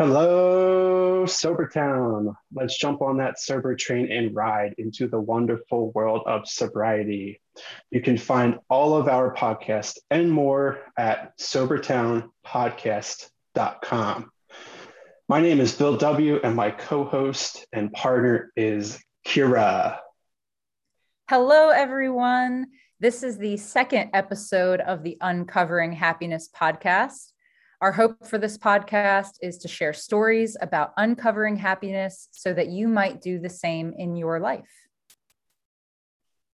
Hello, Sobertown. Let's jump on that sober train and ride into the wonderful world of sobriety. You can find all of our podcasts and more at Sobertownpodcast.com. My name is Bill W., and my co-host and partner is Kira. Hello, everyone. This is the second episode of the Uncovering Happiness podcast. Our hope for this podcast is to share stories about uncovering happiness so that you might do the same in your life.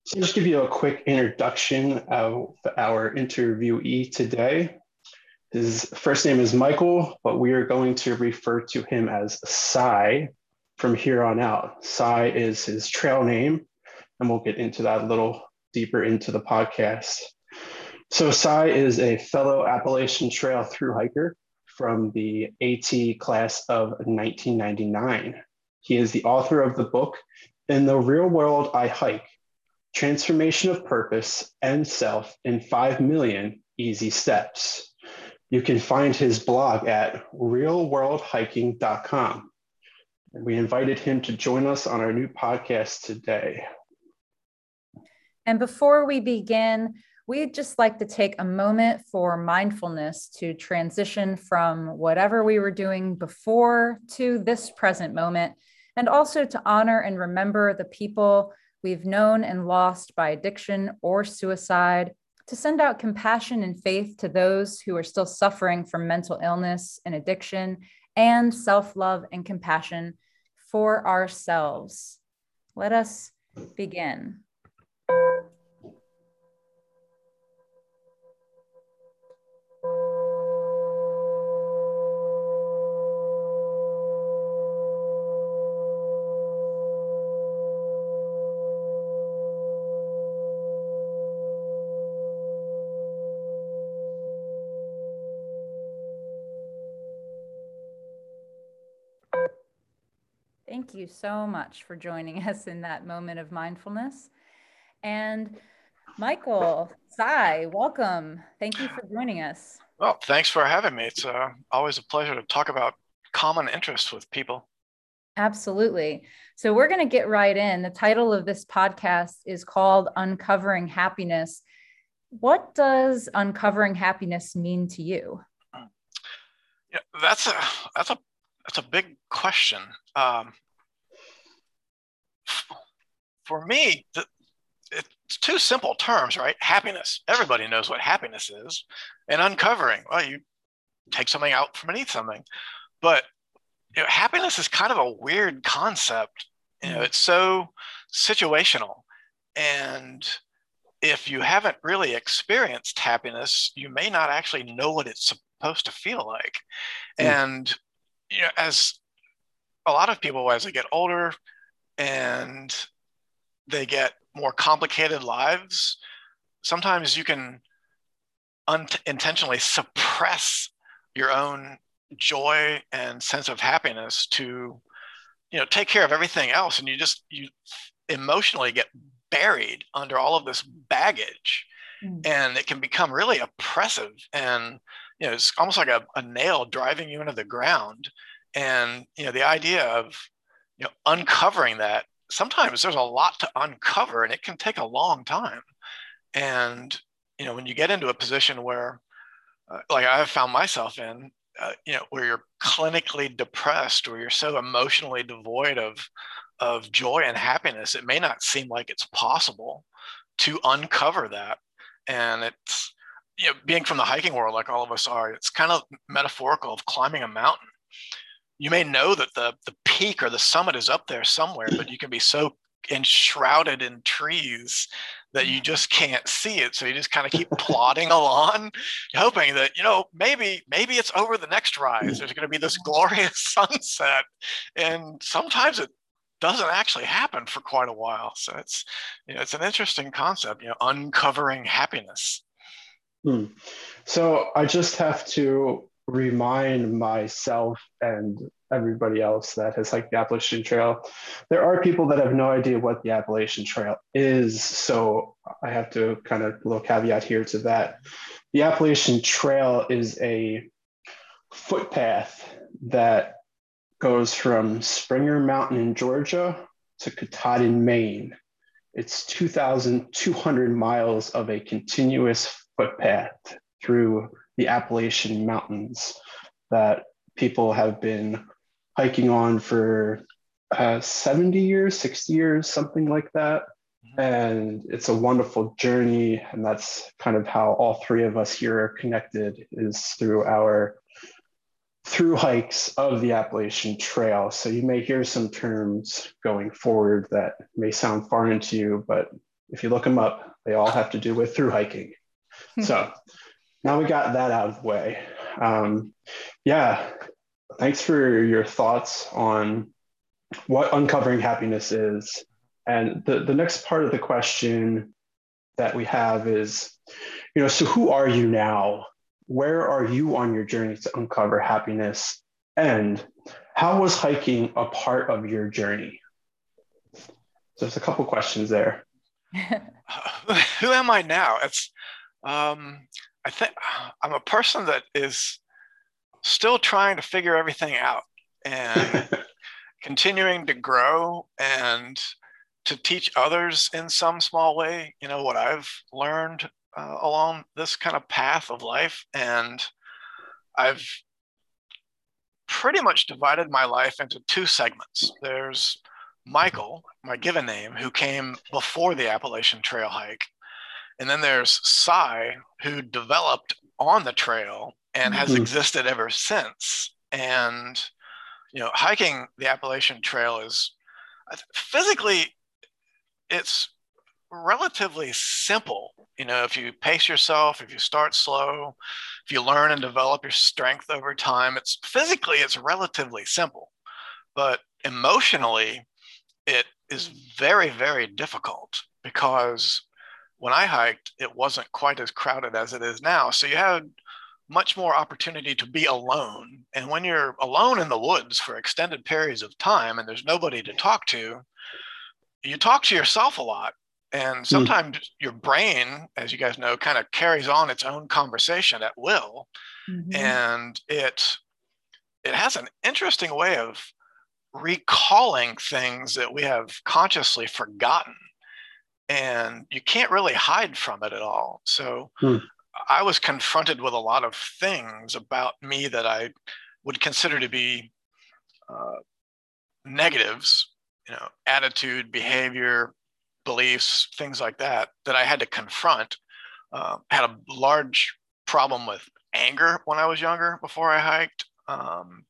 So just give you a quick introduction of our interviewee today. His first name is Michael, but we are going to refer to him as Cy from here on out. Cy is his trail name, and we'll get into that a little deeper into the podcast. So Cy is a fellow Appalachian Trail thru hiker from the AT class of 1999. He is the author of the book, In the Real World I Hike, Transformation of Purpose and Self in 5 Million Easy Steps. You can find his blog at realworldhiking.com. We invited him to join us on our new podcast today. And before we begin, we'd just like to take a moment for mindfulness to transition from whatever we were doing before to this present moment, and also to honor and remember the people we've known and lost by addiction or suicide, to send out compassion and faith to those who are still suffering from mental illness and addiction, and self-love and compassion for ourselves. Let us begin. Thank you so much for joining us in that moment of mindfulness. And Michael, Cy, welcome. Thank you for joining us. Well, thanks for having me. It's always a pleasure to talk about common interests with people. Absolutely. So we're going to get right in. The title of this podcast is called Uncovering Happiness. What does uncovering happiness mean to you? Yeah, that's a big question. For me, it's two simple terms, right? Happiness. Everybody knows what happiness is. And uncovering, well, you take something out from beneath something. But you know, happiness is kind of a weird concept. You know, it's so situational. And if you haven't really experienced happiness, you may not actually know what it's supposed to feel like. Mm. And you know, as a lot of people, as they get older and they get more complicated lives, sometimes you can intentionally suppress your own joy and sense of happiness to, you know, take care of everything else. And you emotionally get buried under all of this baggage. Mm. And it can become really oppressive. And, you know, it's almost like a nail driving you into the ground. And, you know, the idea of, you know, uncovering that, sometimes there's a lot to uncover and it can take a long time. And, you know, when you get into a position where, like I have found myself in, you know, where you're clinically depressed or you're so emotionally devoid of joy and happiness, it may not seem like it's possible to uncover that. And it's, you know, being from the hiking world, like all of us are, it's kind of metaphorical of climbing a mountain. You may know that the peak or the summit is up there somewhere, but you can be so enshrouded in trees that you just can't see it. So you just kind of keep plodding along, hoping that, you know, maybe it's over the next rise. There's going to be this glorious sunset. And sometimes it doesn't actually happen for quite a while. So it's, you know, it's an interesting concept, you know, uncovering happiness. Hmm. So I just have to remind myself and everybody else that has hiked the Appalachian Trail. There are people that have no idea what the Appalachian Trail is, so I have to kind of little caveat here to that. The Appalachian Trail is a footpath that goes from Springer Mountain in Georgia to Katahdin, Maine. It's 2,200 miles of a continuous footpath through the Appalachian Mountains that people have been hiking on for 70 years, 60 years, something like that. And it's a wonderful journey. And that's kind of how all three of us here are connected, is through our through hikes of the Appalachian Trail. So you may hear some terms going forward that may sound foreign to you, but if you look them up, they all have to do with through hiking. So now we got that out of the way. Yeah, thanks for your thoughts on what uncovering happiness is. And the next part of the question that we have is, you know, so who are you now? Where are you on your journey to uncover happiness? And how was hiking a part of your journey? So there's a couple questions there. Who am I now? It's, I think I'm a person that is still trying to figure everything out and continuing to grow and to teach others in some small way, you know, what I've learned along this kind of path of life. And I've pretty much divided my life into two segments. There's Michael, my given name, who came before the Appalachian Trail hike. And then there's Cy, who developed on the trail and has existed ever since. And, you know, hiking the Appalachian Trail is physically, it's relatively simple. You know, if you pace yourself, if you start slow, if you learn and develop your strength over time, it's physically, it's relatively simple, but emotionally it is very, very difficult, because when I hiked, it wasn't quite as crowded as it is now. So you had much more opportunity to be alone. And when you're alone in the woods for extended periods of time and there's nobody to talk to, you talk to yourself a lot. And sometimes your brain, as you guys know, kind of carries on its own conversation at will. And it has an interesting way of recalling things that we have consciously forgotten. And you can't really hide from it at all. So I was confronted with a lot of things about me that I would consider to be negatives, you know, attitude, behavior, beliefs, things like that, that I had to confront. Had a large problem with anger when I was younger before I hiked. And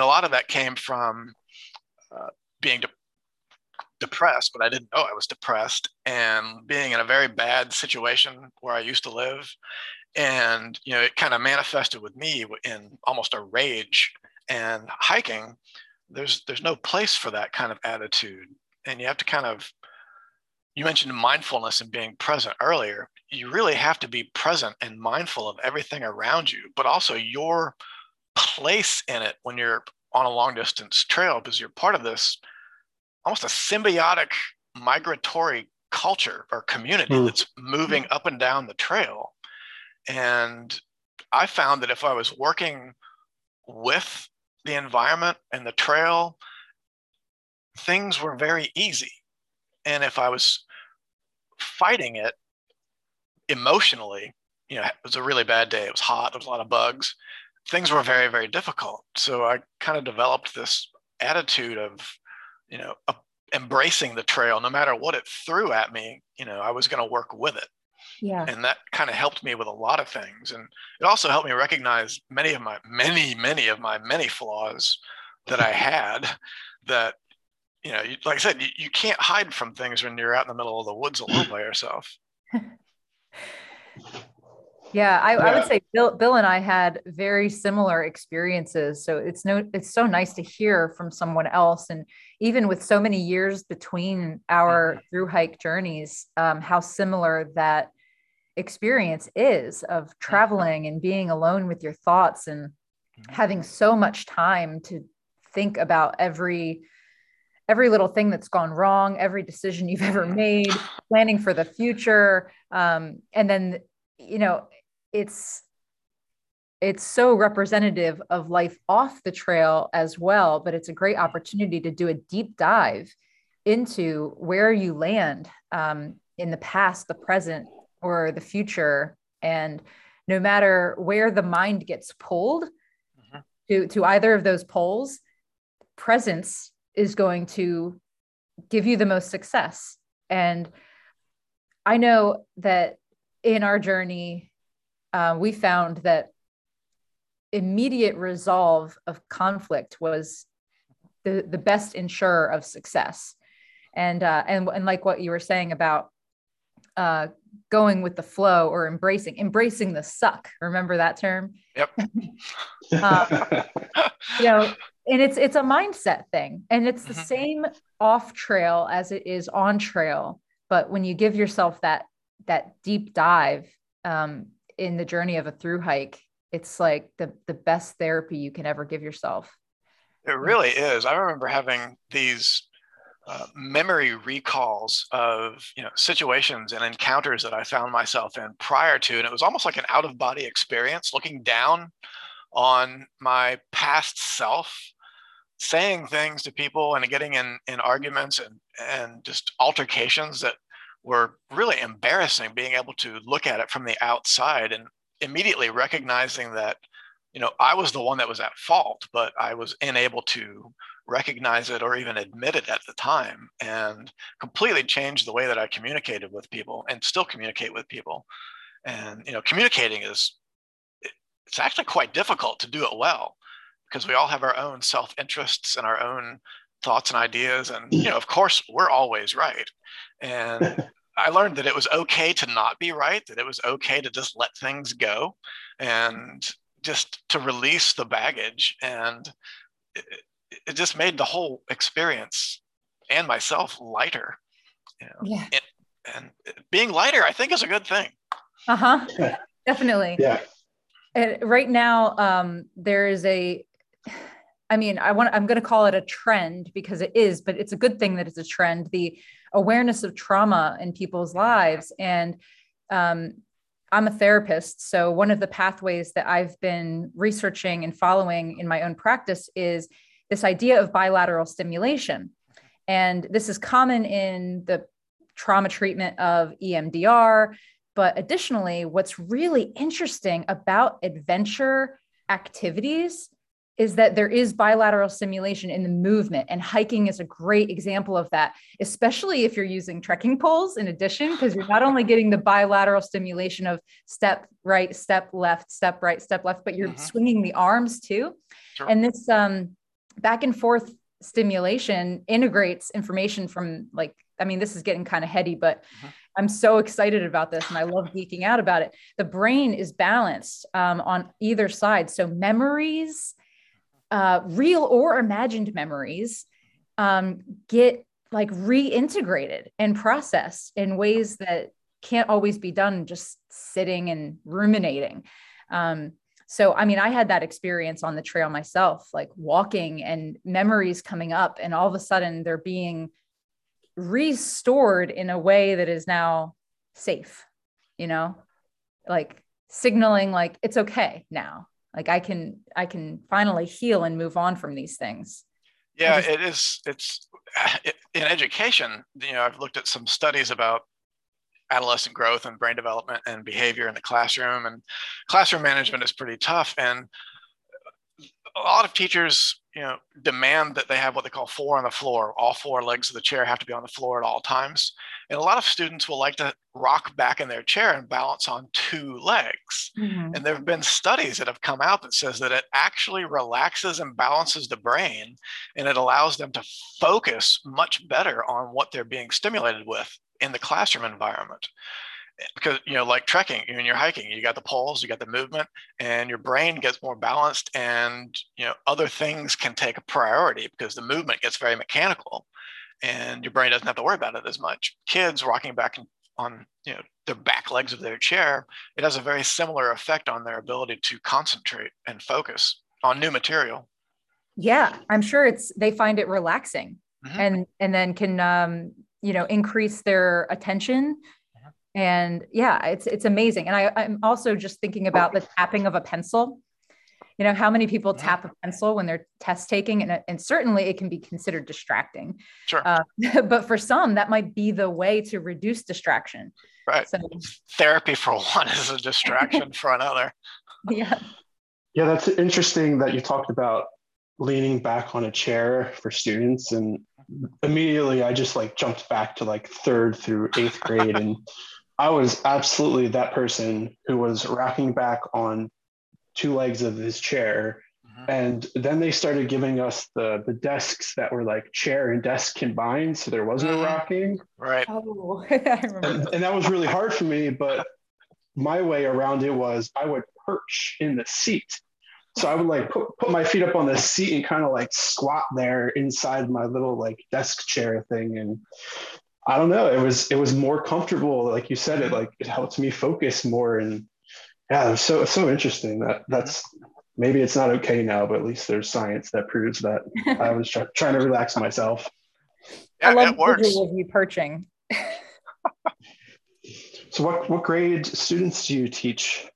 a lot of that came from being depressed, but I didn't know I was depressed, and being in a very bad situation where I used to live. And, you know, it kind of manifested with me in almost a rage. And hiking, there's no place for that kind of attitude. And you have to kind of, you mentioned mindfulness and being present earlier. You really have to be present and mindful of everything around you, but also your place in it when you're on a long distance trail, because you're part of this almost a symbiotic migratory culture or community that's moving up and down the trail. And I found that if I was working with the environment and the trail, things were very easy. And if I was fighting it emotionally, you know, it was a really bad day. It was hot. There was a lot of bugs. Things were very, very difficult. So I kind of developed this attitude of, you know, embracing the trail, no matter what it threw at me. You know, I was going to work with it. Yeah. And that kind of helped me with a lot of things. And it also helped me recognize many of my many flaws that I had that, you know, like I said, you can't hide from things when you're out in the middle of the woods alone by yourself. I would say Bill and I had very similar experiences. So it's so nice to hear from someone else. And even with so many years between our through hike journeys, how similar that experience is of traveling and being alone with your thoughts and having so much time to think about every little thing that's gone wrong, every decision you've ever made, planning for the future. And then, you know, it's it's so representative of life off the trail as well, but it's a great opportunity to do a deep dive into where you land in the past, the present, or the future. And no matter where the mind gets pulled to either of those poles, presence is going to give you the most success. And I know that in our journey, we found that immediate resolve of conflict was the best insurer of success. And like what you were saying about going with the flow or embracing the suck. Remember that term? Yep. And it's a mindset thing, and it's the same off trail as it is on trail. But when you give yourself that deep dive in the journey of a through hike, it's like the best therapy you can ever give yourself. It really is. I remember having these memory recalls of, situations and encounters that I found myself in prior to, and it was almost like an out-of-body experience, looking down on my past self, saying things to people and getting in arguments and just altercations that were really embarrassing, being able to look at it from the outside and immediately recognizing that, I was the one that was at fault, but I was unable to recognize it or even admit it at the time, and completely changed the way that I communicated with people and still communicate with people. And, communicating it's actually quite difficult to do it well, because we all have our own self-interests and our own thoughts and ideas. And, of course, we're always right. And I learned that it was okay to not be right, that it was okay to just let things go and just to release the baggage. And it just made the whole experience and myself lighter. Yeah. And being lighter, I think, is a good thing. Uh-huh. Yeah. Definitely. Yeah. And right now, there is I'm going to call it a trend, because it is, but it's a good thing that it's a trend, the awareness of trauma in people's lives. And, I'm a therapist. So one of the pathways that I've been researching and following in my own practice is this idea of bilateral stimulation. And this is common in the trauma treatment of EMDR. But additionally, what's really interesting about adventure activities is that there is bilateral stimulation in the movement, and hiking is a great example of that, especially if you're using trekking poles in addition, because you're not only getting the bilateral stimulation of step right, step right, step left, but you're swinging the arms too. Sure. And this back and forth stimulation integrates information from this is getting kind of heady, but I'm so excited about this and I love geeking out about it. The brain is balanced on either side. So memories, real or imagined memories, get reintegrated and processed in ways that can't always be done just sitting and ruminating. I had that experience on the trail myself, walking and memories coming up, and all of a sudden they're being restored in a way that is now safe, signaling it's okay now. I can finally heal and move on from these things. Yeah, it's in education, I've looked at some studies about adolescent growth and brain development and behavior in the classroom, and classroom management is pretty tough. And a lot of teachers, demand that they have what they call four on the floor. All four legs of the chair have to be on the floor at all times. And a lot of students will like to rock back in their chair and balance on two legs. Mm-hmm. And there have been studies that have come out that says that it actually relaxes and balances the brain, and it allows them to focus much better on what they're being stimulated with in the classroom environment. Because, like trekking, when you're hiking, you got the poles, you got the movement, and your brain gets more balanced, and, other things can take a priority because the movement gets very mechanical and your brain doesn't have to worry about it as much. Kids rocking back on, their back legs of their chair, it has a very similar effect on their ability to concentrate and focus on new material. Yeah, I'm sure they find it relaxing and then can, increase their attention. And yeah, it's amazing. And I'm also just thinking about the tapping of a pencil. You know, how many people tap a pencil when they're test taking, and certainly it can be considered distracting. Sure. But for some, that might be the way to reduce distraction. Right. So, therapy for one is a distraction for another. Yeah. Yeah, that's interesting that you talked about leaning back on a chair for students, and immediately I just like jumped back to like 3rd through 8th grade, and I was absolutely that person who was rocking back on two legs of his chair. Mm-hmm. And then they started giving us the desks that were like chair and desk combined, so there was no rocking. Right. Oh, I remember. And that was really hard for me, but my way around it was I would perch in the seat. So I would like put my feet up on the seat and kind of like squat there inside my little like desk chair thing. And I don't know, it was more comfortable. Like you said, it helped me focus more. And yeah, it was so interesting that's maybe it's not okay now, but at least there's science that proves that I was trying to relax myself. Yeah, I love the visual of you perching. So what grade students do you teach?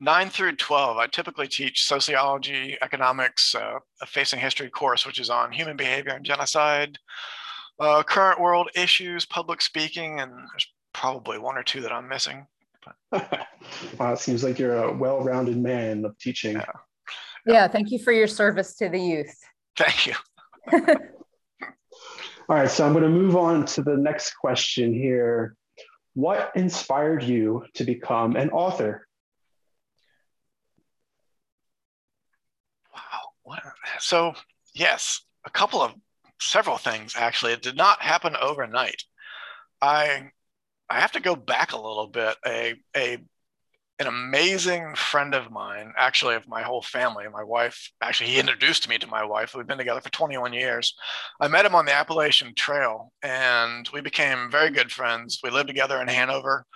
9 through 12. I typically teach sociology, economics, a facing history course, which is on human behavior and genocide, current world issues, public speaking, and there's probably one or two that I'm missing. Wow, it seems like you're a well-rounded man of teaching. Yeah, thank you for your service to the youth. Thank you. All right, so I'm going to move on to the next question here. What inspired you to become an author? So yes, several things actually. It did not happen overnight. I have to go back a little bit. An amazing friend of mine, actually of my whole family, my wife, actually he introduced me to my wife. We've been together for 21 years. I met him on the Appalachian Trail and we became very good friends. We lived together in Hanover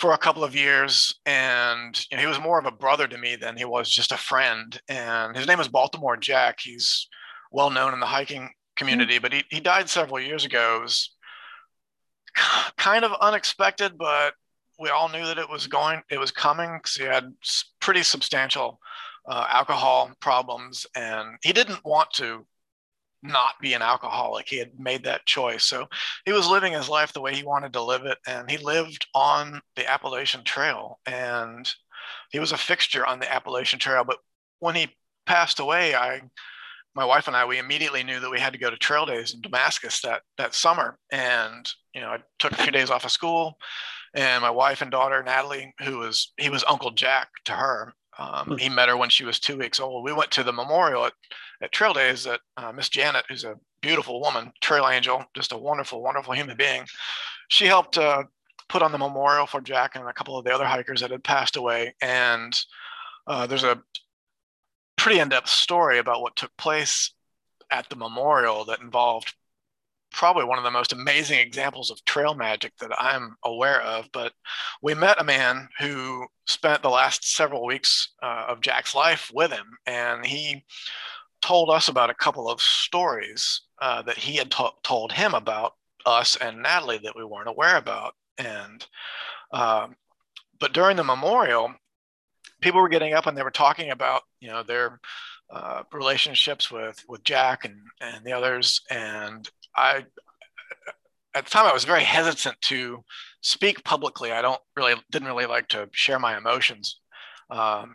for a couple of years, and you know, he was more of a brother to me than he was just a friend. And his name is Baltimore Jack. He's well known in the hiking community, but he died several years ago. It was kind of unexpected, but we all knew that it was coming, because he had pretty substantial alcohol problems, and he didn't want to not be an alcoholic. He had made that choice. So he was living his life the way he wanted to live it. And he lived on the Appalachian Trail, and he was a fixture on the Appalachian Trail. But when he passed away, my wife and I, we immediately knew that we had to go to Trail Days in Damascus that summer. And, you know, I took a few days off of school, and my wife and daughter, Natalie, he was Uncle Jack to her. He met her when she was 2 weeks old. We went to the memorial at Trail Days that Miss Janet, who's a beautiful woman, trail angel, just a wonderful, wonderful human being. She helped put on the memorial for Jack and a couple of the other hikers that had passed away. And there's a pretty in-depth story about what took place at the memorial that involved probably one of the most amazing examples of trail magic that I'm aware of. But we met a man who spent the last several weeks of Jack's life with him, and he told us about a couple of stories that he had told him about us and Natalie that we weren't aware about. And but during the memorial, people were getting up and they were talking about, you know, their relationships with Jack and the others. And at the time, I was very hesitant to speak publicly. I didn't really like to share my emotions. And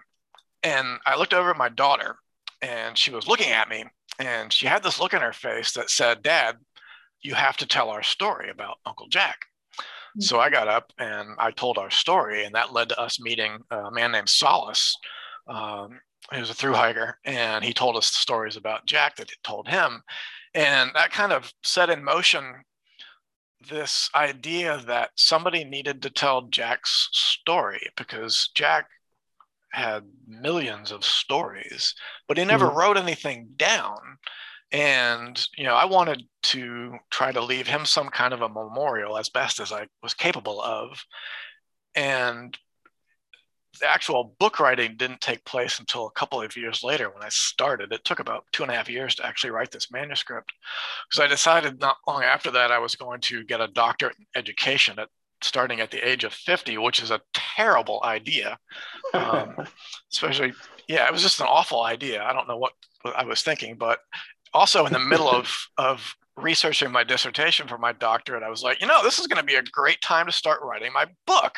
I looked over at my daughter, and she was looking at me, and she had this look in her face that said, "Dad, you have to tell our story about Uncle Jack." Mm-hmm. So I got up and I told our story, and that led to us meeting a man named Solace. He was a thru hiker, and he told us the stories about Jack that it told him. And that kind of set in motion this idea that somebody needed to tell Jack's story, because Jack had millions of stories, but he never wrote anything down. And, you know, I wanted to try to leave him some kind of a memorial as best as I was capable of. And the actual book writing didn't take place until a couple of years later when I started. It took about 2.5 years to actually write this manuscript, because I decided not long after that I was going to get a doctorate in education starting at the age of 50, which is a terrible idea, especially Yeah, it was just an awful idea. I don't know what I was thinking, but also in the middle of researching my dissertation for my doctorate, I was like, you know, this is going to be a great time to start writing my book.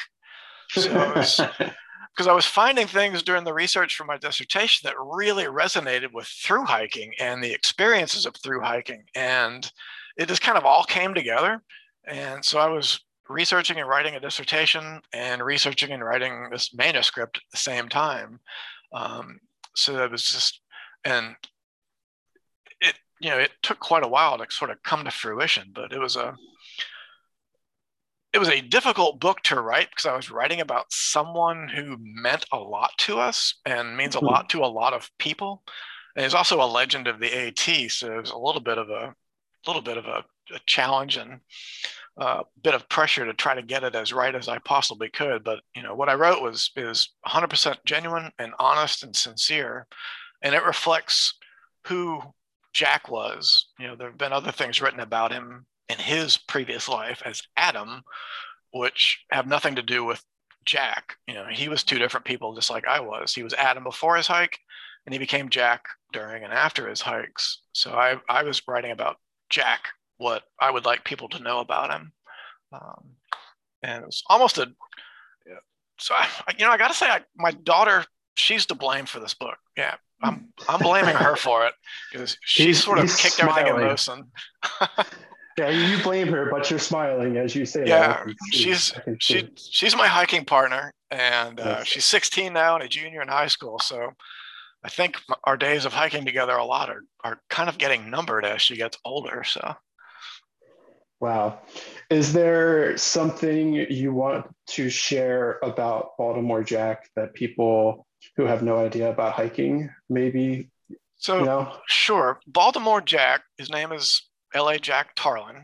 So because I was finding things during the research for my dissertation that really resonated with through hiking and the experiences of through hiking. And it just kind of all came together. And so I was researching and writing a dissertation and researching and writing this manuscript at the same time. So that was just, and it, you know, it took quite a while to sort of come to fruition, but it was a difficult book to write because I was writing about someone who meant a lot to us and means a lot to a lot of people. And it's also a legend of the AT. So it was a little bit of a challenge and a bit of pressure to try to get it as right as I possibly could. But, you know, what I wrote is 100% genuine and honest and sincere. And it reflects who Jack was. You know, there've been other things written about him in his previous life as Adam, which have nothing to do with Jack. You know, he was two different people, just like I was. He was Adam before his hike, and he became Jack during and after his hikes. So I was writing about Jack, what I would like people to know about him. And it was almost I got to say, my daughter, she's to blame for this book. Yeah. I'm blaming her for it because she sort of kicked everything in motion. Yeah, you blame her, but you're smiling as you say. Yeah, that. She's my hiking partner, and she's 16 now and a junior in high school. So I think our days of hiking together a lot are kind of getting numbered as she gets older. So, wow. Is there something you want to share about Baltimore Jack that people who have no idea about hiking maybe? So, you know? Sure. Baltimore Jack, his name is LA Jack Tarlin.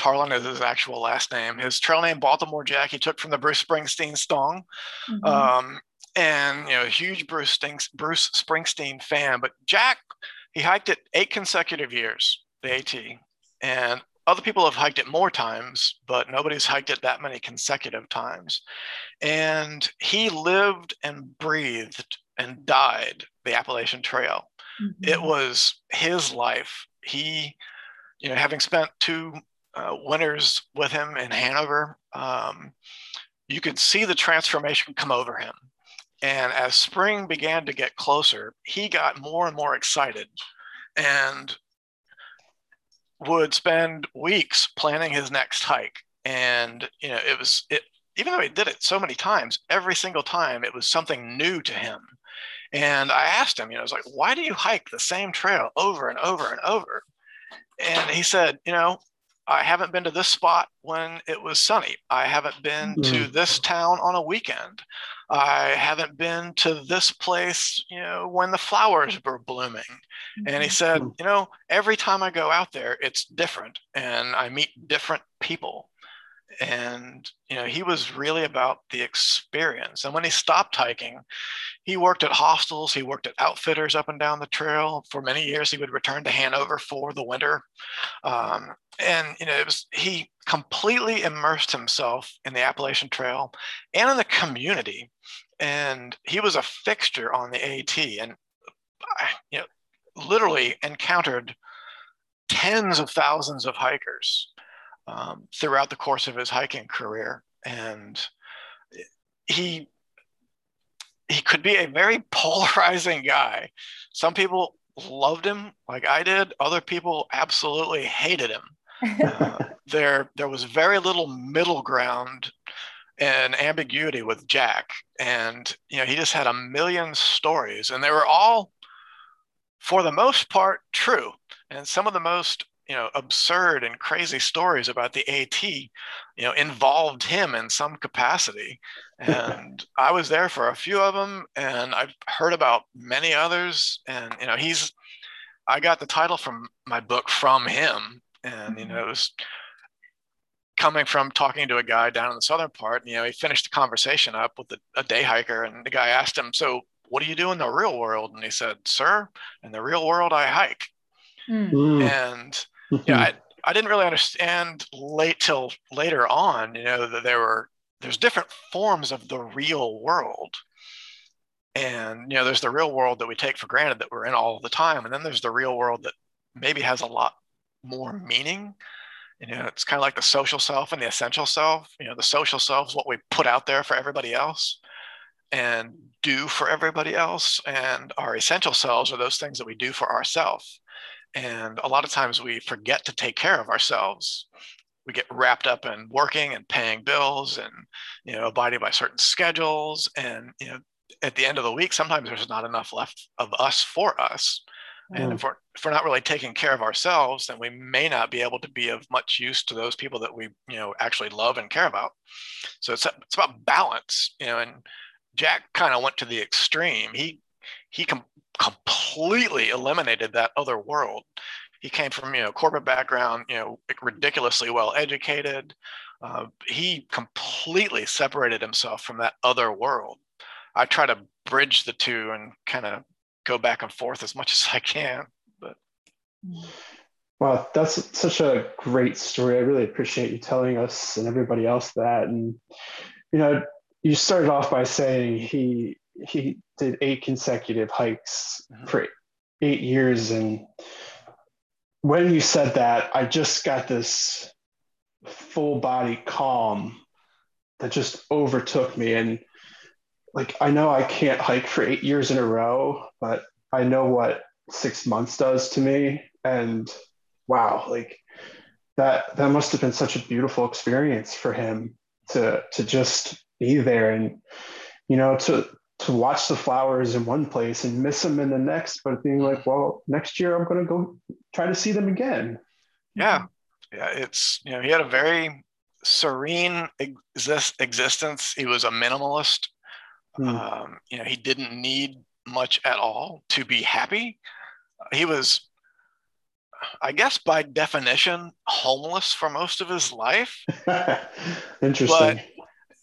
Tarlin is his actual last name. His trail name, Baltimore Jack, he took from the Bruce Springsteen song. Mm-hmm. And, you know, huge Bruce Springsteen fan. But Jack, he hiked it 8 consecutive years, the AT. And other people have hiked it more times, but nobody's hiked it that many consecutive times. And he lived and breathed and died the Appalachian Trail. Mm-hmm. It was his life. He... You know, having spent 2 winters with him in Hanover, you could see the transformation come over him. And as spring began to get closer, he got more and more excited and would spend weeks planning his next hike. And, you know, even though he did it so many times, every single time it was something new to him. And I asked him, you know, I was like, why do you hike the same trail over and over and over? And he said, you know, I haven't been to this spot when it was sunny. I haven't been to this town on a weekend. I haven't been to this place, you know, when the flowers were blooming. And he said, you know, every time I go out there, it's different and I meet different people. And, you know, he was really about the experience. And when he stopped hiking, he worked at hostels. He worked at outfitters up and down the trail. For many years, he would return to Hanover for the winter. And, you know, he completely immersed himself in the Appalachian Trail and in the community. And he was a fixture on the AT. And, you know, literally encountered tens of thousands of hikers throughout the course of his hiking career. And he could be a very polarizing guy. Some people loved him like I did. Other people absolutely hated him. There was very little middle ground and ambiguity with Jack. And, you know, he just had a million stories, and they were all, for the most part, true. And some of the most, you know, absurd and crazy stories about the AT, you know, involved him in some capacity. And I was there for a few of them, and I've heard about many others. And, you know, I got the title from my book from him. And, you know, it was coming from talking to a guy down in the southern part. And, you know, he finished the conversation up with a day hiker, and the guy asked him, so what do you do in the real world? And he said, sir, in the real world, I hike. Mm. And, yeah, I didn't really understand till later on, you know, that there's different forms of the real world. And, you know, there's the real world that we take for granted that we're in all the time. And then there's the real world that maybe has a lot more meaning. You know, it's kind of like the social self and the essential self. You know, the social self is what we put out there for everybody else and do for everybody else. And our essential selves are those things that we do for ourselves. And a lot of times we forget to take care of ourselves. We get wrapped up in working and paying bills and, you know, abiding by certain schedules. And, you know, at the end of the week, sometimes there's not enough left of us for us. And if we're not really taking care of ourselves, then we may not be able to be of much use to those people that we, you know, actually love and care about. So it's about balance, you know, and Jack kind of went to the extreme. He completely eliminated that other world. He came from, you know, corporate background, you know, ridiculously well-educated. He completely separated himself from that other world. I try to bridge the two and kind of go back and forth as much as I can. But wow, that's such a great story. I really appreciate you telling us and everybody else that. And, you know, you started off by saying he did 8 consecutive hikes for 8 years. And when you said that, I just got this full body calm that just overtook me. And like, I know I can't hike for 8 years in a row, but I know what 6 months does to me. And wow, like that must have been such a beautiful experience for him to just be there and, you know, to watch the flowers in one place and miss them in the next, but being like, well, next year I'm going to go try to see them again. Yeah. Yeah. It's, you know, he had a very serene existence. He was a minimalist. You know, he didn't need much at all to be happy. He was, I guess, by definition, homeless for most of his life. Interesting. But,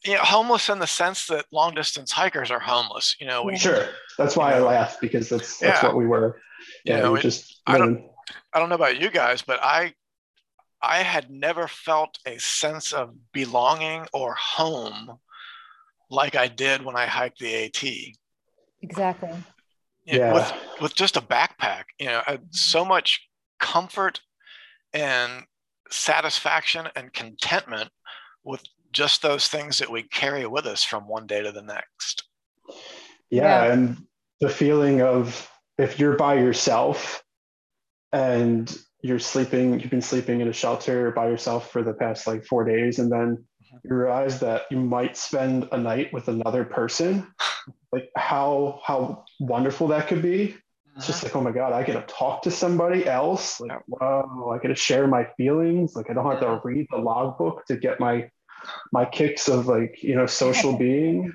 you know, homeless in the sense that long distance hikers are homeless. You know, sure. That's why I laughed, because that's what we were. Yeah. You know, I don't know about you guys, but I had never felt a sense of belonging or home like I did when I hiked the AT. Exactly. Yeah. With just a backpack, you know, so much comfort and satisfaction and contentment with just those things that we carry with us from one day to the next. Yeah. And the feeling of, if you're by yourself and you've been sleeping in a shelter by yourself for the past like 4 days, and then you realize that you might spend a night with another person, like how wonderful that could be. It's just like, oh my God, I get to talk to somebody else. Like, whoa, I get to share my feelings. Like, I don't have to read the logbook to get my kicks of, like, you know, social being.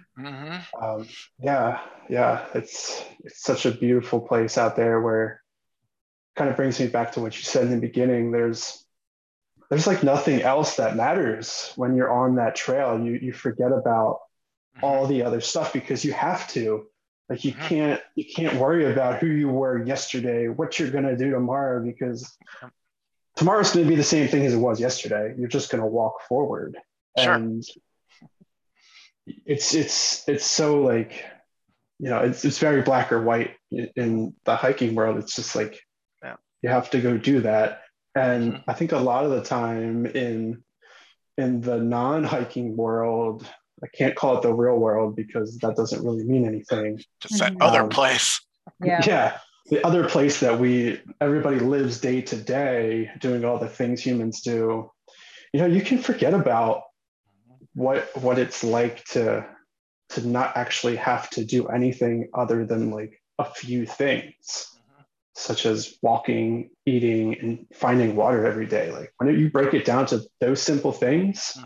It's such a beautiful place out there, where it kind of brings me back to what you said in the beginning. There's like nothing else that matters when you're on that trail. You forget about all the other stuff, because you have to. Like, you can't worry about who you were yesterday, what you're going to do tomorrow, because tomorrow's going to be the same thing as it was yesterday. You're just going to walk forward. Sure. And it's so, like, you know, it's very black or white in the hiking world. It's just like, you have to go do that. And I think a lot of the time in the non-hiking world, I can't call it the real world, because that doesn't really mean anything. It's that other place. Yeah. The other place that everybody lives day to day, doing all the things humans do. You know, you can forget about what it's like to not actually have to do anything other than like a few things, such as walking, eating, and finding water every day. Like, when you break it down to those simple things,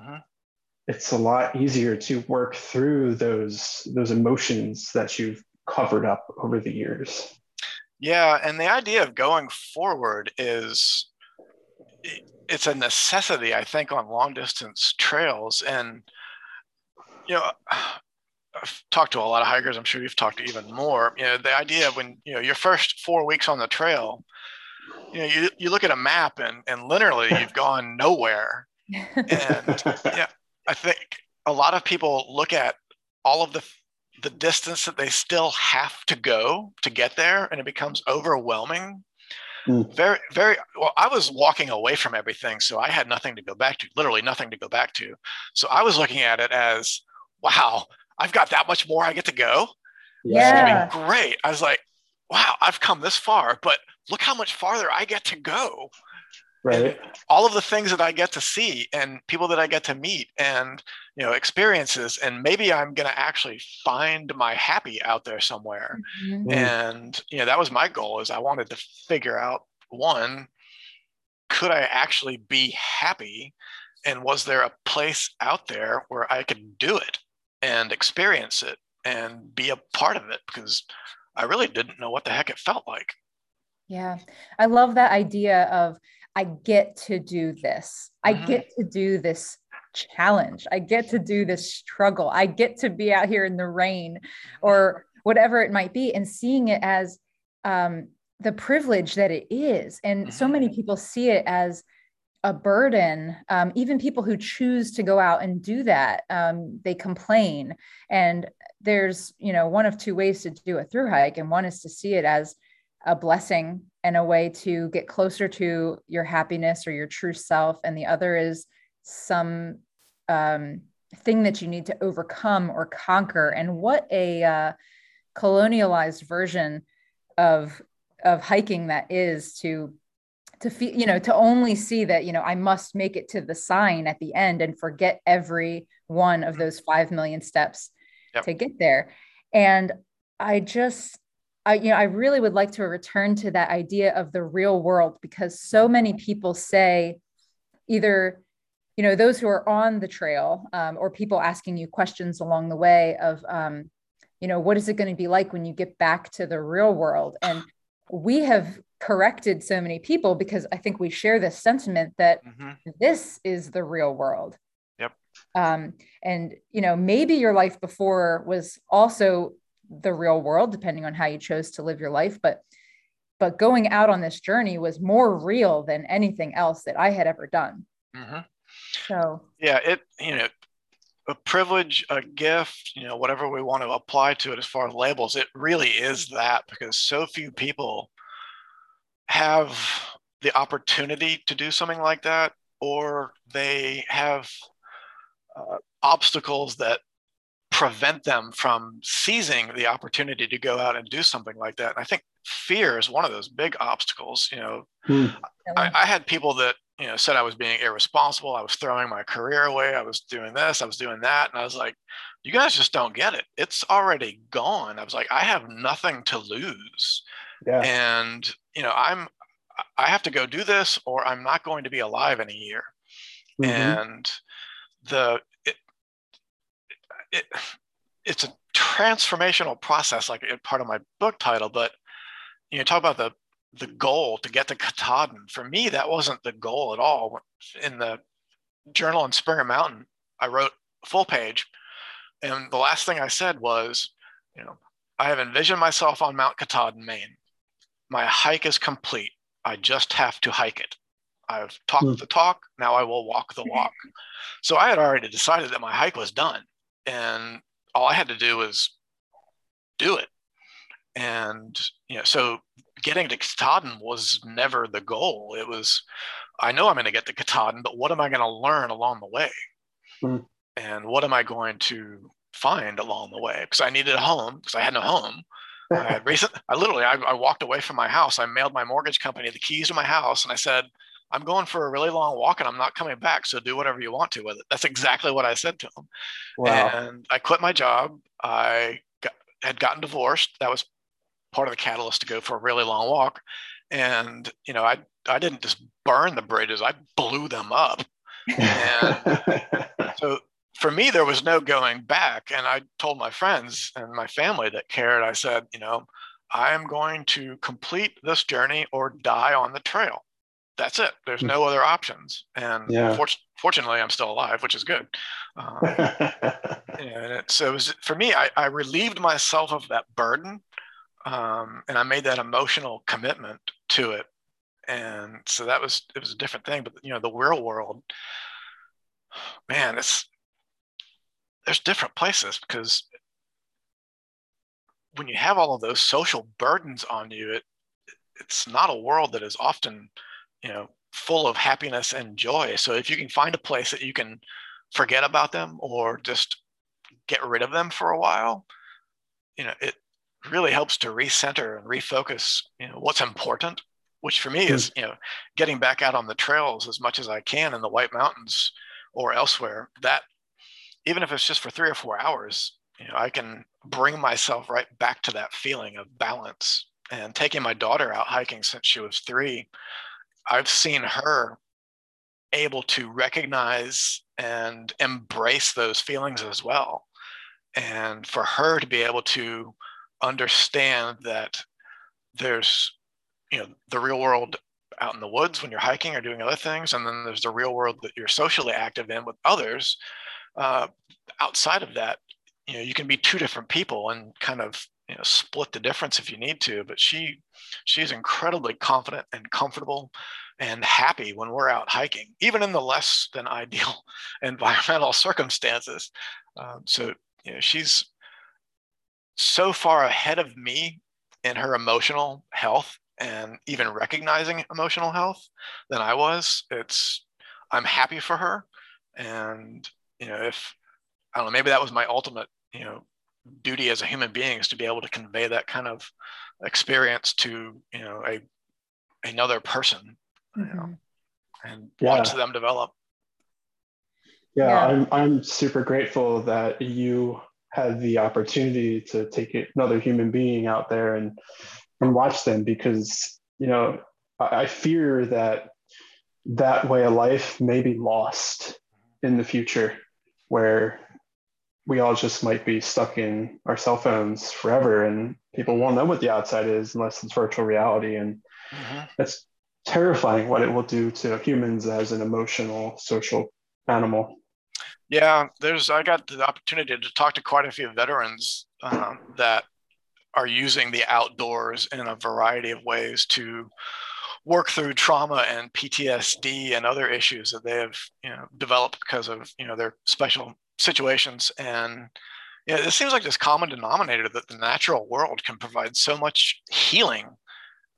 it's a lot easier to work through those emotions that you've covered up over the years. Yeah. And the idea of going forward it's a necessity, I think, on long distance trails. And, you know, I've talked to a lot of hikers. I'm sure you've talked to even more. You know, the idea of, when, you know, your first 4 weeks on the trail, you know, you look at a map and literally you've gone nowhere. And yeah, I think a lot of people look at all of the the distance that they still have to go to get there, and it becomes overwhelming. Very, very well. I was walking away from everything, so I had nothing to go back to, literally nothing to go back to. So I was looking at it as, wow, I've got that much more I get to go. Yeah. This is gonna be great. I was like, wow, I've come this far, but look how much farther I get to go. Right. And all of the things that I get to see and people that I get to meet and, you know, experiences, and maybe I'm going to actually find my happy out there somewhere. Mm-hmm. And, you know, that was my goal, is I wanted to figure out, one, could I actually be happy? And was there a place out there where I could do it and experience it and be a part of it? Because I really didn't know what the heck it felt like. Yeah. I love that idea of, I get to do this. I get to do this challenge. I get to do this struggle. I get to be out here in the rain or whatever it might be, and seeing it as the privilege that it is. And so many people see it as a burden. Even people who choose to go out and do that, they complain. And there's, you know, one of two ways to do a thru hike, and one is to see it as a blessing and a way to get closer to your happiness or your true self. And the other is some thing that you need to overcome or conquer. And what a colonialized version of hiking that is, to feel, you know, to only see that, you know, I must make it to the sign at the end and forget every one of those 5 million steps to get there. And I really would like to return to that idea of the real world, because so many people say, either, you know, those who are on the trail, or people asking you questions along the way of, you know, what is it going to be like when you get back to the real world? And we have corrected so many people, because I think we share this sentiment that this is the real world. Yep. And, you know, maybe your life before was also the real world, depending on how you chose to live your life. But going out on this journey was more real than anything else that I had ever done. So, yeah, it, you know, a privilege, a gift, you know, whatever we want to apply to it as far as labels, it really is that, because so few people have the opportunity to do something like that, or they have obstacles that prevent them from seizing the opportunity to go out and do something like that. And I think fear is one of those big obstacles. You know, I had people that, you know, said I was being irresponsible. I was throwing my career away. I was doing this, I was doing that. And I was like, you guys just don't get it. It's already gone. I was like, I have nothing to lose. Yeah. And, you know, I have to go do this, or I'm not going to be alive in a year. And it's a transformational process, like part of my book title. But, you know, talk about the goal to get to Katahdin. For me, that wasn't the goal at all. In the journal on Springer Mountain, I wrote full page, and the last thing I said was, you know, I have envisioned myself on Mount Katahdin, Maine. My hike is complete. I just have to hike it. I've talked the talk. Now I will walk the walk. So I had already decided that my hike was done. And all I had to do was do it. And, you know, so getting to Katahdin was never the goal. It was, I know I'm going to get to Katahdin, but what am I going to learn along the way? And what am I going to find along the way? Because I needed a home, because I had no home. I walked away from my house. I mailed my mortgage company the keys to my house. And I said, I'm going for a really long walk and I'm not coming back. So do whatever you want to with it. That's exactly what I said to him. Wow. And I quit my job. I had gotten divorced. That was part of the catalyst to go for a really long walk. And, you know, I didn't just burn the bridges. I blew them up. And so for me, there was no going back. And I told my friends and my family that cared, I said, you know, I am going to complete this journey or die on the trail. That's it. There's no other options. And fortunately, I'm still alive, which is good. And so it was, for me, I relieved myself of that burden. And I made that emotional commitment to it. And so it was a different thing. But, you know, the real world, man, there's different places, because when you have all of those social burdens on you, it's not a world that is often, you know, full of happiness and joy. So if you can find a place that you can forget about them or just get rid of them for a while, you know, it really helps to recenter and refocus, you know, what's important, which for me is, you know, getting back out on the trails as much as I can in the White Mountains or elsewhere. That, even if it's just for 3 or 4 hours, you know, I can bring myself right back to that feeling of balance. And taking my daughter out hiking since she was 3, I've seen her able to recognize and embrace those feelings as well. And for her to be able to understand that there's, you know, the real world out in the woods when you're hiking or doing other things, and then there's the real world that you're socially active in with others. Outside of that, you know, you can be 2 different people and kind of, you know, split the difference if you need to. But she's incredibly confident and comfortable and happy when we're out hiking, even in the less than ideal environmental circumstances. So, you know, she's so far ahead of me in her emotional health and even recognizing emotional health than I was. I'm happy for her. And, you know, if, I don't know, maybe that was my ultimate, you know, duty as a human being, is to be able to convey that kind of experience to, you know, another person, you know, and watch them develop. I'm super grateful that you had the opportunity to take another human being out there and watch them, because, you know, I fear that way of life may be lost in the future, where we all just might be stuck in our cell phones forever, and people won't know what the outside is unless it's virtual reality. And that's terrifying what it will do to humans as an emotional, social animal. Yeah, I got the opportunity to talk to quite a few veterans that are using the outdoors in a variety of ways to work through trauma and PTSD and other issues that they have, you know, developed because of, you know, their special situations. And, you know, it seems like this common denominator that the natural world can provide so much healing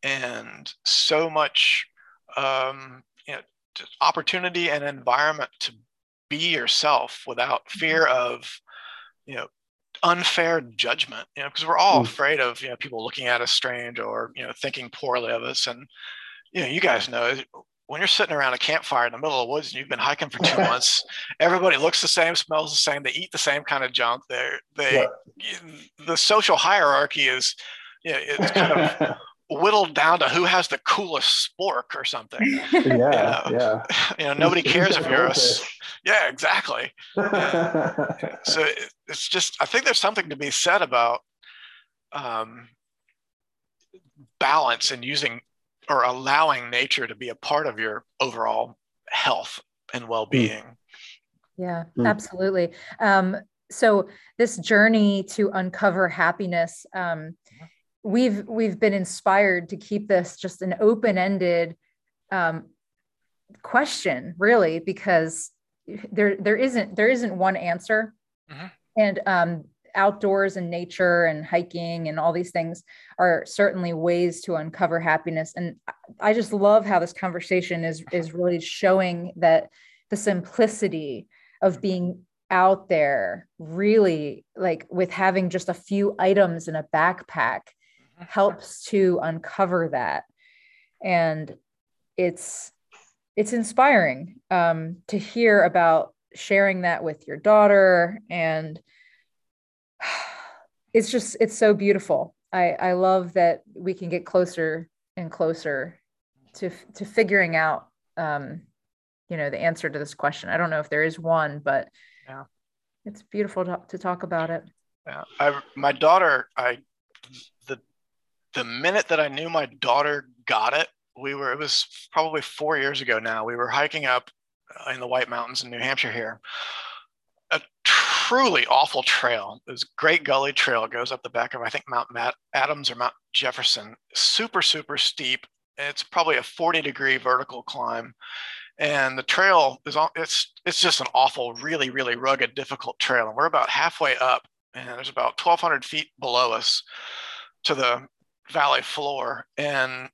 and so much you know, opportunity and environment to be yourself without fear of, you know, unfair judgment, you know, because we're all afraid of, you know, people looking at us strange or, you know, thinking poorly of us. And, you know, you guys know, when you're sitting around a campfire in the middle of the woods and you've been hiking for 2 months, everybody looks the same, smells the same, they eat the same kind of junk. The social hierarchy is, you know, it's kind of whittled down to who has the coolest spork or something. You know, nobody cares if you're us. Yeah, exactly. So it's just, I think there's something to be said about balance and using or allowing nature to be a part of your overall health and well-being. Yeah, absolutely. So this journey to uncover happiness, we've been inspired to keep this just an open-ended question, really, because there isn't one answer. And outdoors and nature and hiking and all these things are certainly ways to uncover happiness. And I just love how this conversation is really showing that the simplicity of being out there, really, like with having just a few items in a backpack, helps to uncover that. And it's inspiring to hear about sharing that with your daughter. And it's so beautiful. I love that we can get closer and closer to figuring out, you know, the answer to this question. I don't know if there is one, but it's beautiful to talk about it. Yeah, my daughter, the minute that I knew my daughter got it, it was probably 4 years ago now, we were hiking up in the White Mountains in New Hampshire here. A truly awful trail. It was a great gully trail. It goes up the back of, I think, Mount Matt Adams or Mount Jefferson. Super, super steep. It's probably a 40-degree vertical climb. And the trail is, it's just an awful, really, really rugged, difficult trail. And we're about halfway up and there's about 1,200 feet below us to the valley floor. And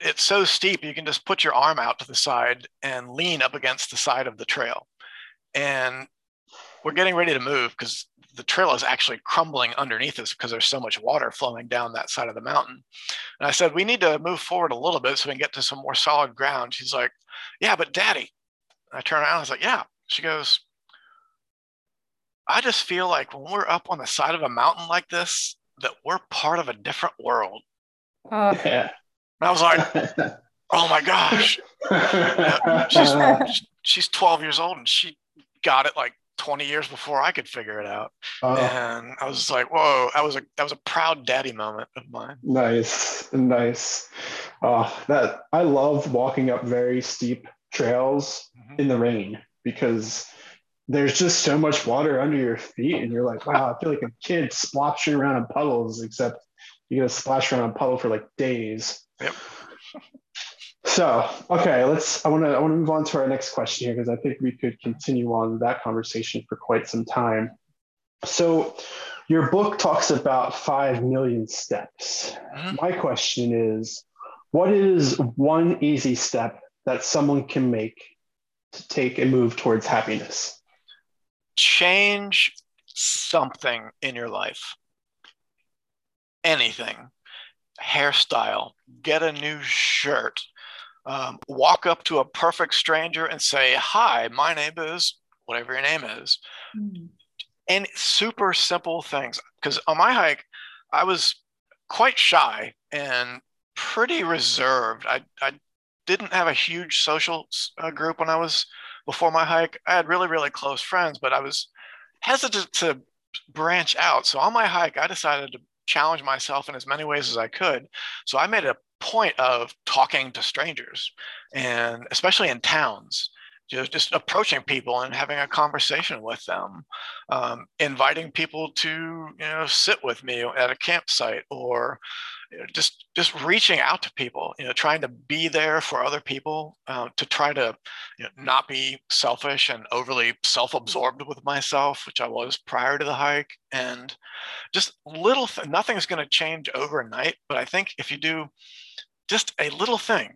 it's so steep, you can just put your arm out to the side and lean up against the side of the trail. And we're getting ready to move because the trail is actually crumbling underneath us because there's so much water flowing down that side of the mountain. And I said, we need to move forward a little bit so we can get to some more solid ground. She's like, yeah, but Daddy. I turn around, I was like, yeah. She goes, I just feel like when we're up on the side of a mountain like this, that we're part of a different world. Yeah. And I was like, oh my gosh. She's 12 years old and she got it like 20 years before I could figure it out. And I was like, whoa, that was a proud daddy moment of mine. Nice. I love walking up very steep trails in the rain because there's just so much water under your feet and you're like, wow, I feel like a kid splashing around in puddles, except you're going to splash around a puddle for like days. Yep. So, okay, I want to move on to our next question here because I think we could continue on that conversation for quite some time. So your book talks about 5 million steps. My question is, what is one easy step that someone can make to take a move towards happiness? Change something in your life. Anything. Hairstyle, get a new shirt, walk up to a perfect stranger and say, hi, my name is, whatever your name is. And super simple things. Because on my hike, I was quite shy and pretty reserved. I didn't have a huge social group when I was before my hike. I had really, really close friends, but I was hesitant to branch out. So on my hike, I decided to challenge myself in as many ways as I could. So I made a point of talking to strangers, and especially in towns, just approaching people and having a conversation with them, inviting people to, sit with me at a campsite, or just reaching out to people, trying to be there for other people, to try to not be selfish and overly self-absorbed with myself, which I was prior to the hike. And just little, nothing's going to change overnight. But I think if you do just a little thing,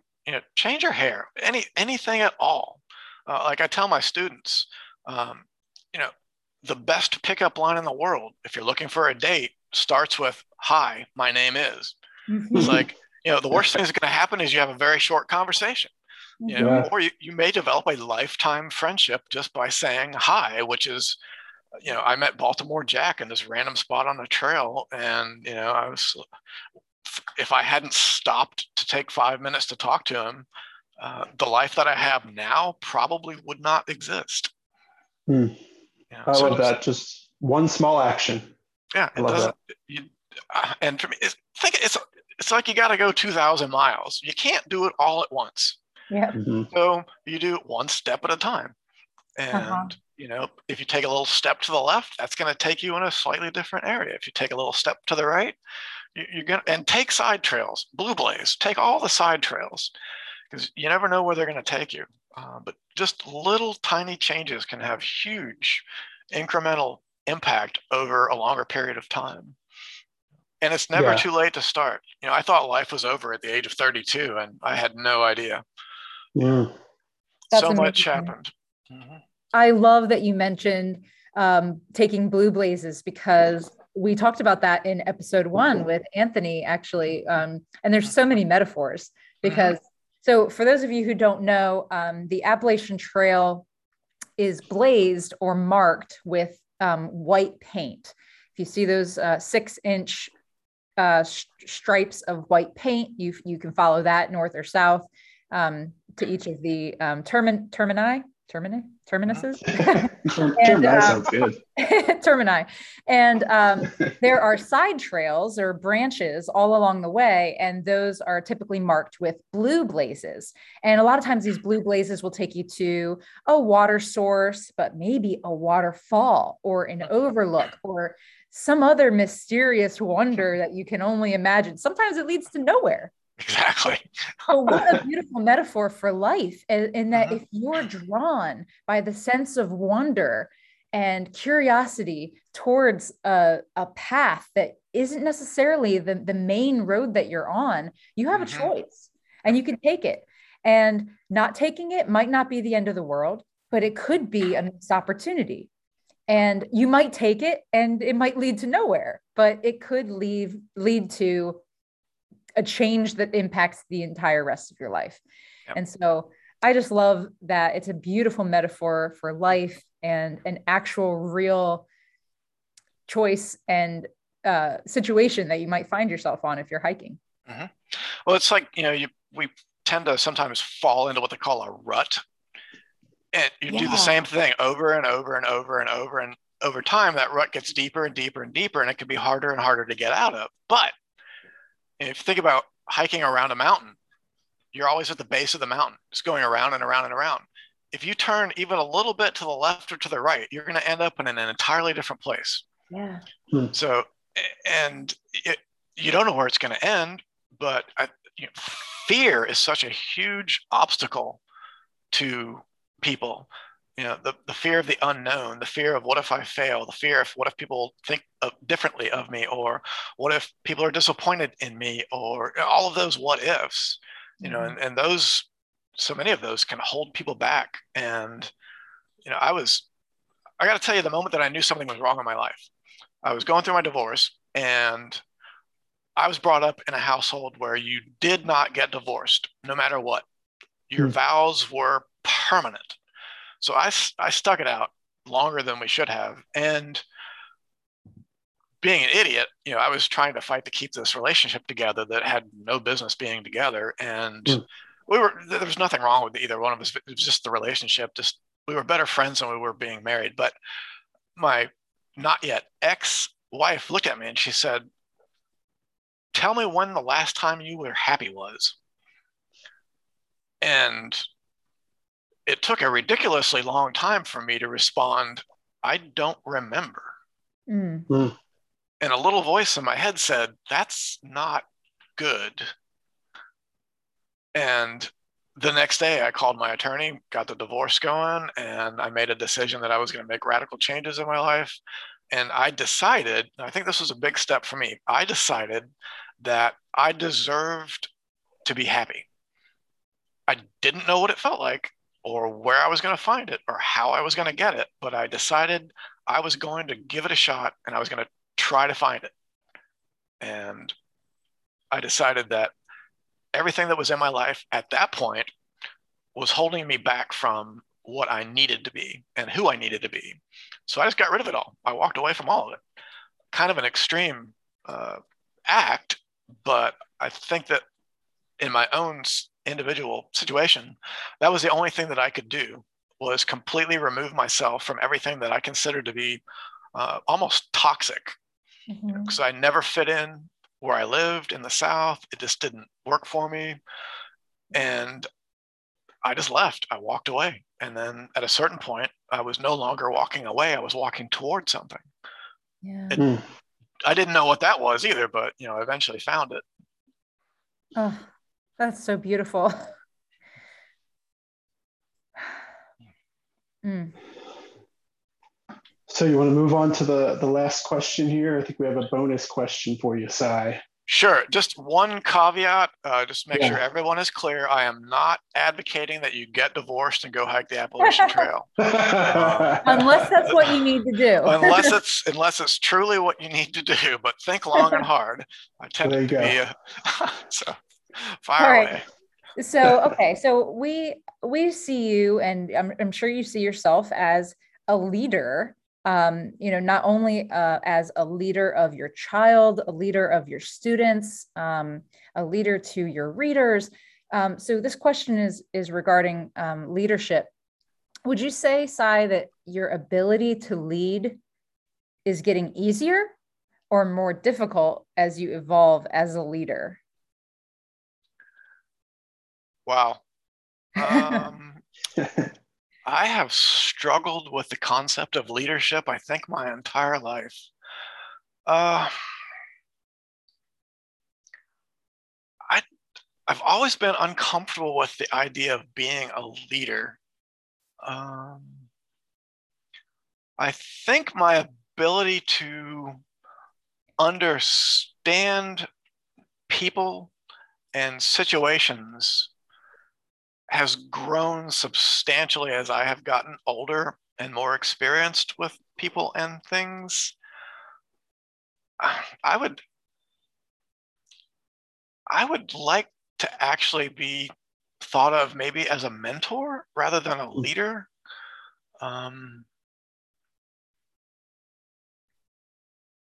change your hair, anything at all. Like I tell my students, the best pickup line in the world, if you're looking for a date, starts with, hi, my name is. It's like, the worst thing that's going to happen is you have a very short conversation, or you may develop a lifetime friendship just by saying hi, which is, I met Baltimore Jack in this random spot on a trail. And, if I hadn't stopped to take 5 minutes to talk to him, the life that I have now probably would not exist. I love that. Just one small action. Yeah. It doesn't. And for me, it's like you got to go 2,000 miles. You can't do it all at once. Yeah. So you do one step at a time. And, if you take a little step to the left, that's going to take you in a slightly different area. If you take a little step to the right, you're going to, and take side trails, blue blaze, take all the side trails because you never know where they're going to take you. But just little tiny changes can have huge incremental impact over a longer period of time. And it's never too late to start. I thought life was over at the age of 32, and I had no idea. So much happened. I love that you mentioned taking blue blazes, because we talked about that in episode 1 with Anthony, actually. And there's so many metaphors because, so for those of you who don't know, the Appalachian Trail is blazed or marked with white paint. If you see those 6-inch stripes of white paint, you can follow that north or south to each of the terminuses. Termini sounds good. Termini. And there are side trails or branches all along the way, and those are typically marked with blue blazes. And a lot of times these blue blazes will take you to a water source, but maybe a waterfall or an overlook or some other mysterious wonder that you can only imagine. Sometimes it leads to nowhere. Exactly. Oh, what a beautiful metaphor for life. And that if you're drawn by the sense of wonder and curiosity towards a path that isn't necessarily the main road that you're on, you have a choice and you can take it. And not taking it might not be the end of the world, but it could be a missed opportunity. And you might take it and it might lead to nowhere, but it could lead to a change that impacts the entire rest of your life. Yep. And so I just love that. It's a beautiful metaphor for life and an actual real choice and situation that you might find yourself on if you're hiking. Mm-hmm. Well, it's like, you know, we tend to sometimes fall into what they call a rut. And you do the same thing over and over and over and over. And over time, that rut gets deeper and deeper and deeper, and it can be harder and harder to get out of. But if you think about hiking around a mountain, you're always at the base of the mountain. It's going around and around and around. If you turn even a little bit to the left or to the right, you're going to end up in an entirely different place. Yeah. So, and you don't know where it's going to end, but fear is such a huge obstacle to people. You know, the fear of the unknown, the fear of what if I fail, the fear of what if people think differently of me, or what if people are disappointed in me, or all of those what ifs, you know, and those, so many of those can hold people back. And, you know, I got to tell you, the moment that I knew something was wrong in my life, I was going through my divorce, and I was brought up in a household where you did not get divorced, no matter what. Your vows were permanent. So I stuck it out longer than we should have. And being an idiot, you know, I was trying to fight to keep this relationship together that had no business being together. And there was nothing wrong with either one of us. It was just the relationship. Just, we were better friends than we were being married. But my not yet ex-wife looked at me and she said, "Tell me when the last time you were happy was." And it took a ridiculously long time for me to respond, "I don't remember." And a little voice in my head said, "That's not good." And the next day I called my attorney, got the divorce going, and I made a decision that I was going to make radical changes in my life. And I decided, and I think this was a big step for me, I decided that I deserved to be happy. I didn't know what it felt like, or where I was going to find it, or how I was going to get it, but I decided I was going to give it a shot, and I was going to try to find it. And I decided that everything that was in my life at that point was holding me back from what I needed to be and who I needed to be. So I just got rid of it all. I walked away from all of it. Kind of an extreme act, but I think that in my own individual situation, that was the only thing that I could do, was completely remove myself from everything that I considered to be almost toxic. Because I never fit in where I lived in the South. It just didn't work for me. And I just left. I walked away. And then at a certain point, I was no longer walking away. I was walking towards something. Yeah. I didn't know what that was either, but, you know, I eventually found it. Oh, that's so beautiful. So you want to move on to the last question here? I think we have a bonus question for you, Cy. Sure. Just one caveat, just make sure everyone is clear. I am not advocating that you get divorced and go hike the Appalachian Trail. Unless that's what you need to do. unless it's truly what you need to do, but think long and hard. I tend to be so fire away. So, okay. So we see you, and I'm sure you see yourself as a leader. You know, not only as a leader of your child, a leader of your students, a leader to your readers. So this question is regarding leadership. Would you say, Cy, that your ability to lead is getting easier or more difficult as you evolve as a leader? Wow. I have struggled with the concept of leadership, I think, my entire life. I've always been uncomfortable with the idea of being a leader. I think my ability to understand people and situations has grown substantially as I have gotten older and more experienced with people and things. I would like to actually be thought of maybe as a mentor rather than a leader.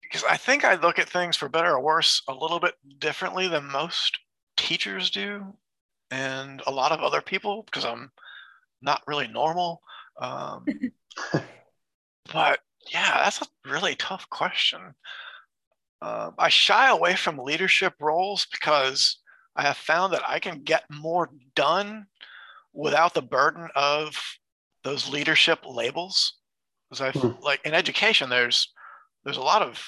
Because I think I look at things, for better or worse, a little bit differently than most teachers do and a lot of other people, because I'm not really normal. But yeah, that's a really tough question. I shy away from leadership roles because I have found that I can get more done without the burden of those leadership labels. Because I feel like in education, there's a lot of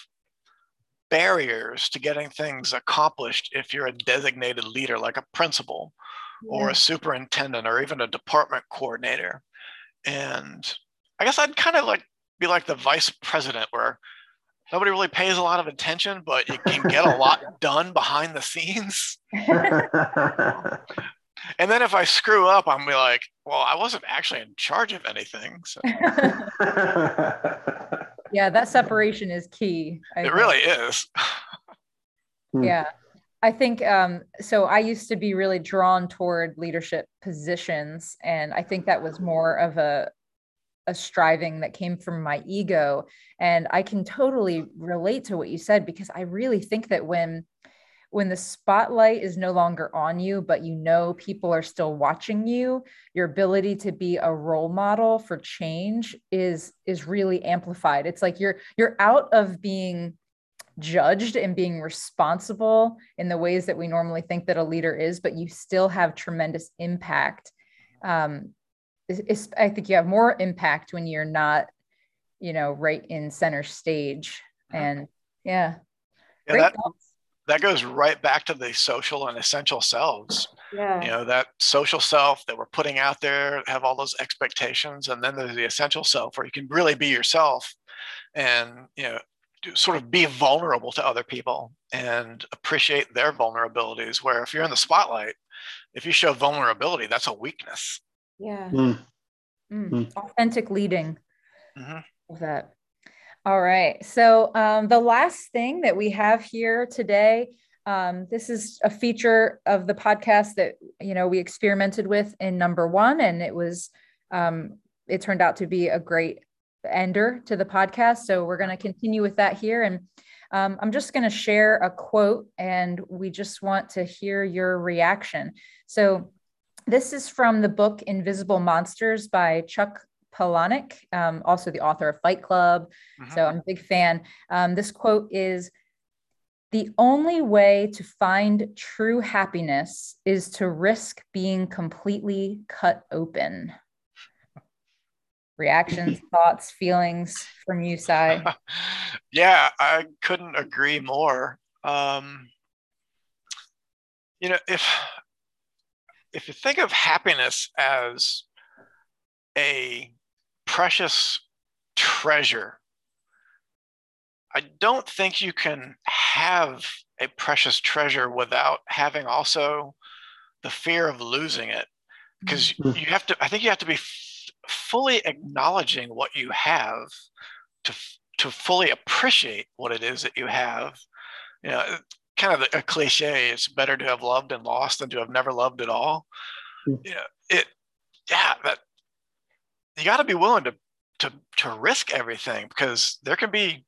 barriers to getting things accomplished if you're a designated leader, like a principal or a superintendent or even a department coordinator. And I guess I'd kind of like be like the vice president, where nobody really pays a lot of attention, but you can get a lot done behind the scenes. And then if I screw up, I'm be like, well, I wasn't actually in charge of anything. So. Yeah, that separation is key. I think. Really is. Yeah. I think, so I used to be really drawn toward leadership positions. And I think that was more of a striving that came from my ego. And I can totally relate to what you said, because I really think that when the spotlight is no longer on you, but you know people are still watching you, your ability to be a role model for change is really amplified. It's like you're out of being judged and being responsible in the ways that we normally think that a leader is, but you still have tremendous impact. I think you have more impact when you're not, right in center stage. And yeah, that goes right back to the social and essential selves. Yeah. That social self that we're putting out there, have all those expectations. And then there's the essential self, where you can really be yourself and, sort of be vulnerable to other people and appreciate their vulnerabilities, where if you're in the spotlight, if you show vulnerability, that's a weakness. Yeah. Authentic leading. Love that. All right. So the last thing that we have here today, this is a feature of the podcast that, we experimented with in number one, and it was, it turned out to be a great ender to the podcast. So we're going to continue with that here. And I'm just going to share a quote, and we just want to hear your reaction. So this is from the book Invisible Monsters by Chuck Palahniuk, also the author of Fight Club. So I'm a big fan. This quote is, "The only way to find true happiness is to risk being completely cut open." Reactions, thoughts, feelings from you, Cy? Yeah, I couldn't agree more. If you think of happiness as a precious treasure, I don't think you can have a precious treasure without having also the fear of losing it. Because I think you have to be fully acknowledging what you have to fully appreciate what it is that you have. Kind of a cliche, it's better to have loved and lost than to have never loved at all. You got to be willing to risk everything, because there can be,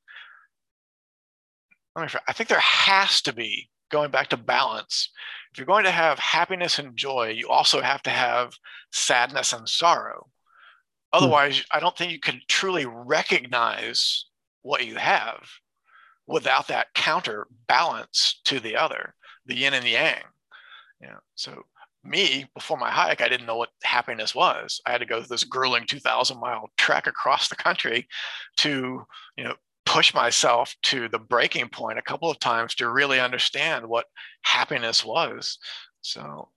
I think there has to be, going back to balance, if you're going to have happiness and joy, you also have to have sadness and sorrow. Otherwise, I don't think you can truly recognize what you have without that counterbalance to the other, the yin and the yang. So me, before my hike, I didn't know what happiness was. I had to go through this grueling 2,000-mile trek across the country to, push myself to the breaking point a couple of times to really understand what happiness was. So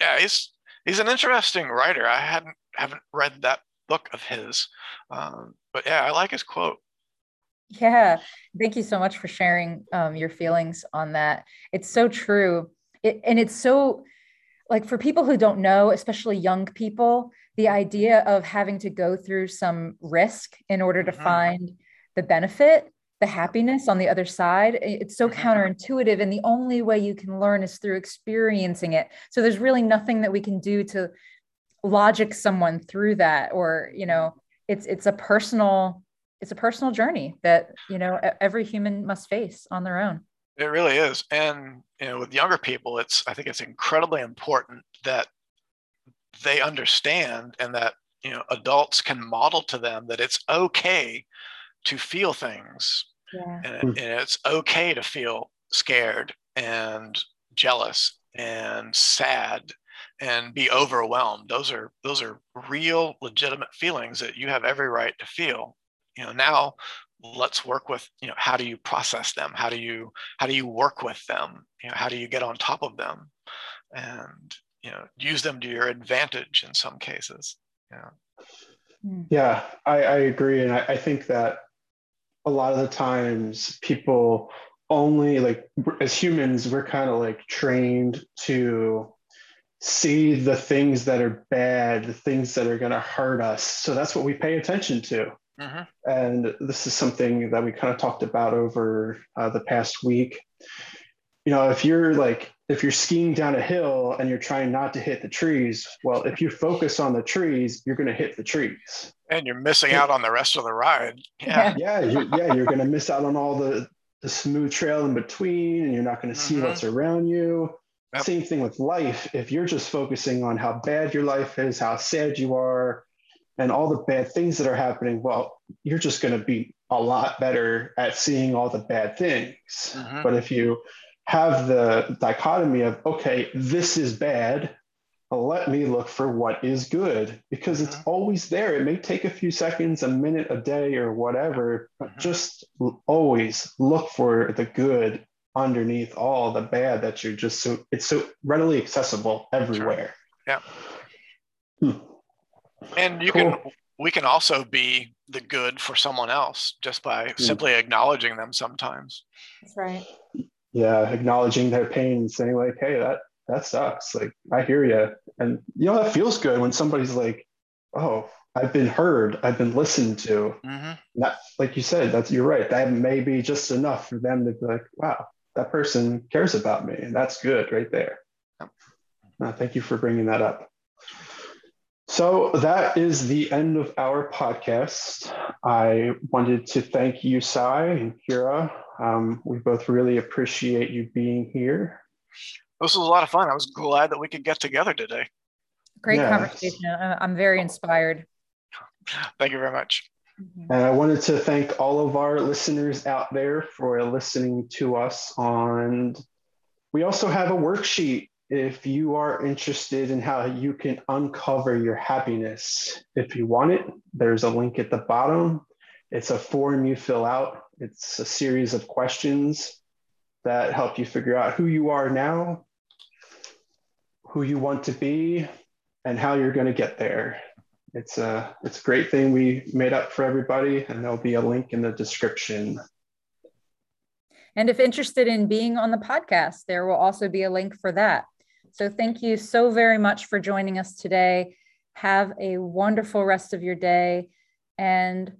yeah, he's an interesting writer. I haven't read that book of his. But yeah, I like his quote. Yeah. Thank you so much for sharing your feelings on that. It's so true. And it's so, like, for people who don't know, especially young people, the idea of having to go through some risk in order to find the benefit, the happiness on the other side, it's so counterintuitive. And the only way you can learn is through experiencing it. So there's really nothing that we can do to logic someone through that, or, you know, it's a personal journey that, you know, every human must face on their own. It really is. And, you know, with younger people, I think it's incredibly important that they understand, and that, you know, adults can model to them that it's okay to feel things. Yeah. And it's okay to feel scared and jealous and sad and be overwhelmed. Those are real, legitimate feelings that you have every right to feel. You know, now let's work with, you know, how do you process them? How do you work with them? You know, how do you get on top of them and, you know, use them to your advantage in some cases? Yeah. Yeah, I agree. And I think that a lot of the times people only, like, as humans, we're kind of like trained to see the things that are bad, the things that are going to hurt us. So that's what we pay attention to. And this is something that we kind of talked about over the past week. You know, if you're skiing down a hill and you're trying not to hit the trees, well, if you focus on the trees, you're going to hit the trees. And you're missing out on the rest of the ride. Yeah. You're going to miss out on all the smooth trail in between, and you're not going to see what's around you. Yep. Same thing with life. If you're just focusing on how bad your life is, how sad you are, and all the bad things that are happening, well, you're just going to be a lot better at seeing all the bad things. But if you have the dichotomy of, okay, this is bad, let me look for what is good, because it's always there. It may take a few seconds, a minute, a day, or whatever, but just always look for the good underneath all the bad that you're just so, it's so readily accessible everywhere. Sure. Yeah. And you we can also be the good for someone else just by simply acknowledging them sometimes. That's right. Yeah, acknowledging their pain and saying, like, hey, that sucks. Like, I hear you. And, you know, that feels good when somebody's like, oh, I've been heard. I've been listened to. That, like you said, you're right. That may be just enough for them to be like, wow, that person cares about me. And that's good right there. Thank you for bringing that up. So that is the end of our podcast. I wanted to thank you, Cy and Kira. We both really appreciate you being here. This was a lot of fun. I was glad that we could get together today. Great conversation. I'm very inspired. Thank you very much. And I wanted to thank all of our listeners out there for listening to us. We also have a worksheet. If you are interested in how you can uncover your happiness, if you want it, there's a link at the bottom. It's a form you fill out. It's a series of questions that help you figure out who you are now, who you want to be, and how you're going to get there. It's a great thing we made up for everybody, and there'll be a link in the description. And if interested in being on the podcast, there will also be a link for that. So thank you so very much for joining us today. Have a wonderful rest of your day, and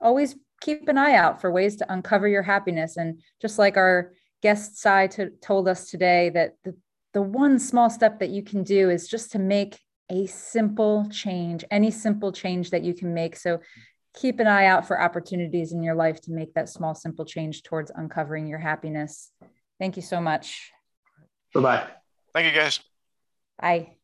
always keep an eye out for ways to uncover your happiness. And just like our guest Cy told us today, that the one small step that you can do is just to make a simple change, any simple change that you can make. So keep an eye out for opportunities in your life to make that small, simple change towards uncovering your happiness. Thank you so much. Bye-bye. Thank you, guys. Bye.